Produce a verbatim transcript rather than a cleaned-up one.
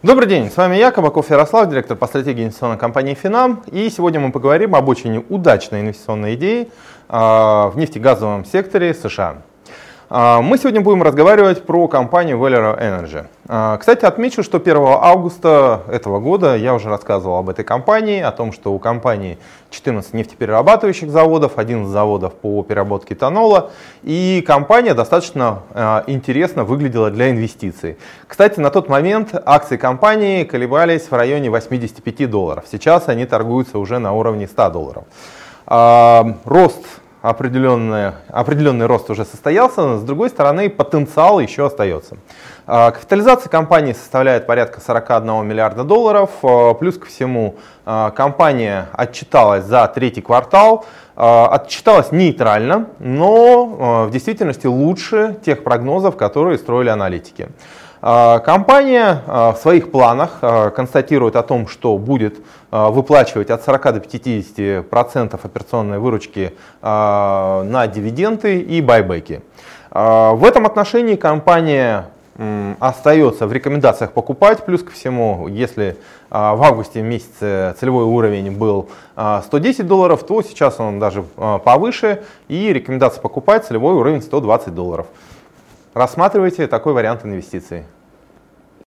Добрый день, с вами я, Кабаков Ярослав, директор по стратегии инвестиционной компании «Финам». И сегодня мы поговорим об очень удачной инвестиционной идее в нефтегазовом секторе США. Мы сегодня будем разговаривать про компанию Valero Energy. Кстати, отмечу, что первого августа этого года я уже рассказывал об этой компании, о том, что у компании четырнадцать нефтеперерабатывающих заводов, один из заводов по переработке этанола, и компания достаточно интересно выглядела для инвестиций. Кстати, на тот момент акции компании колебались в районе восьмидесяти пяти долларов, сейчас они торгуются уже на уровне ста долларов. Рост Определенный, определенный рост уже состоялся, но, с другой стороны, потенциал еще остается. Капитализация компании составляет порядка сорока одного миллиарда долларов. Плюс ко всему, компания отчиталась за третий квартал. Отчиталась нейтрально, но в действительности лучше тех прогнозов, которые строили аналитики. Компания в своих планах констатирует о том, что будет выплачивать от сорока до пятидесяти процентов операционной выручки на дивиденды и байбеки. В этом отношении компания остается в рекомендациях покупать. Плюс ко всему, если в августе месяце целевой уровень был сто десять долларов, то сейчас он даже повыше, и рекомендация покупать целевой уровень сто двадцать долларов. Рассматривайте такой вариант инвестиций.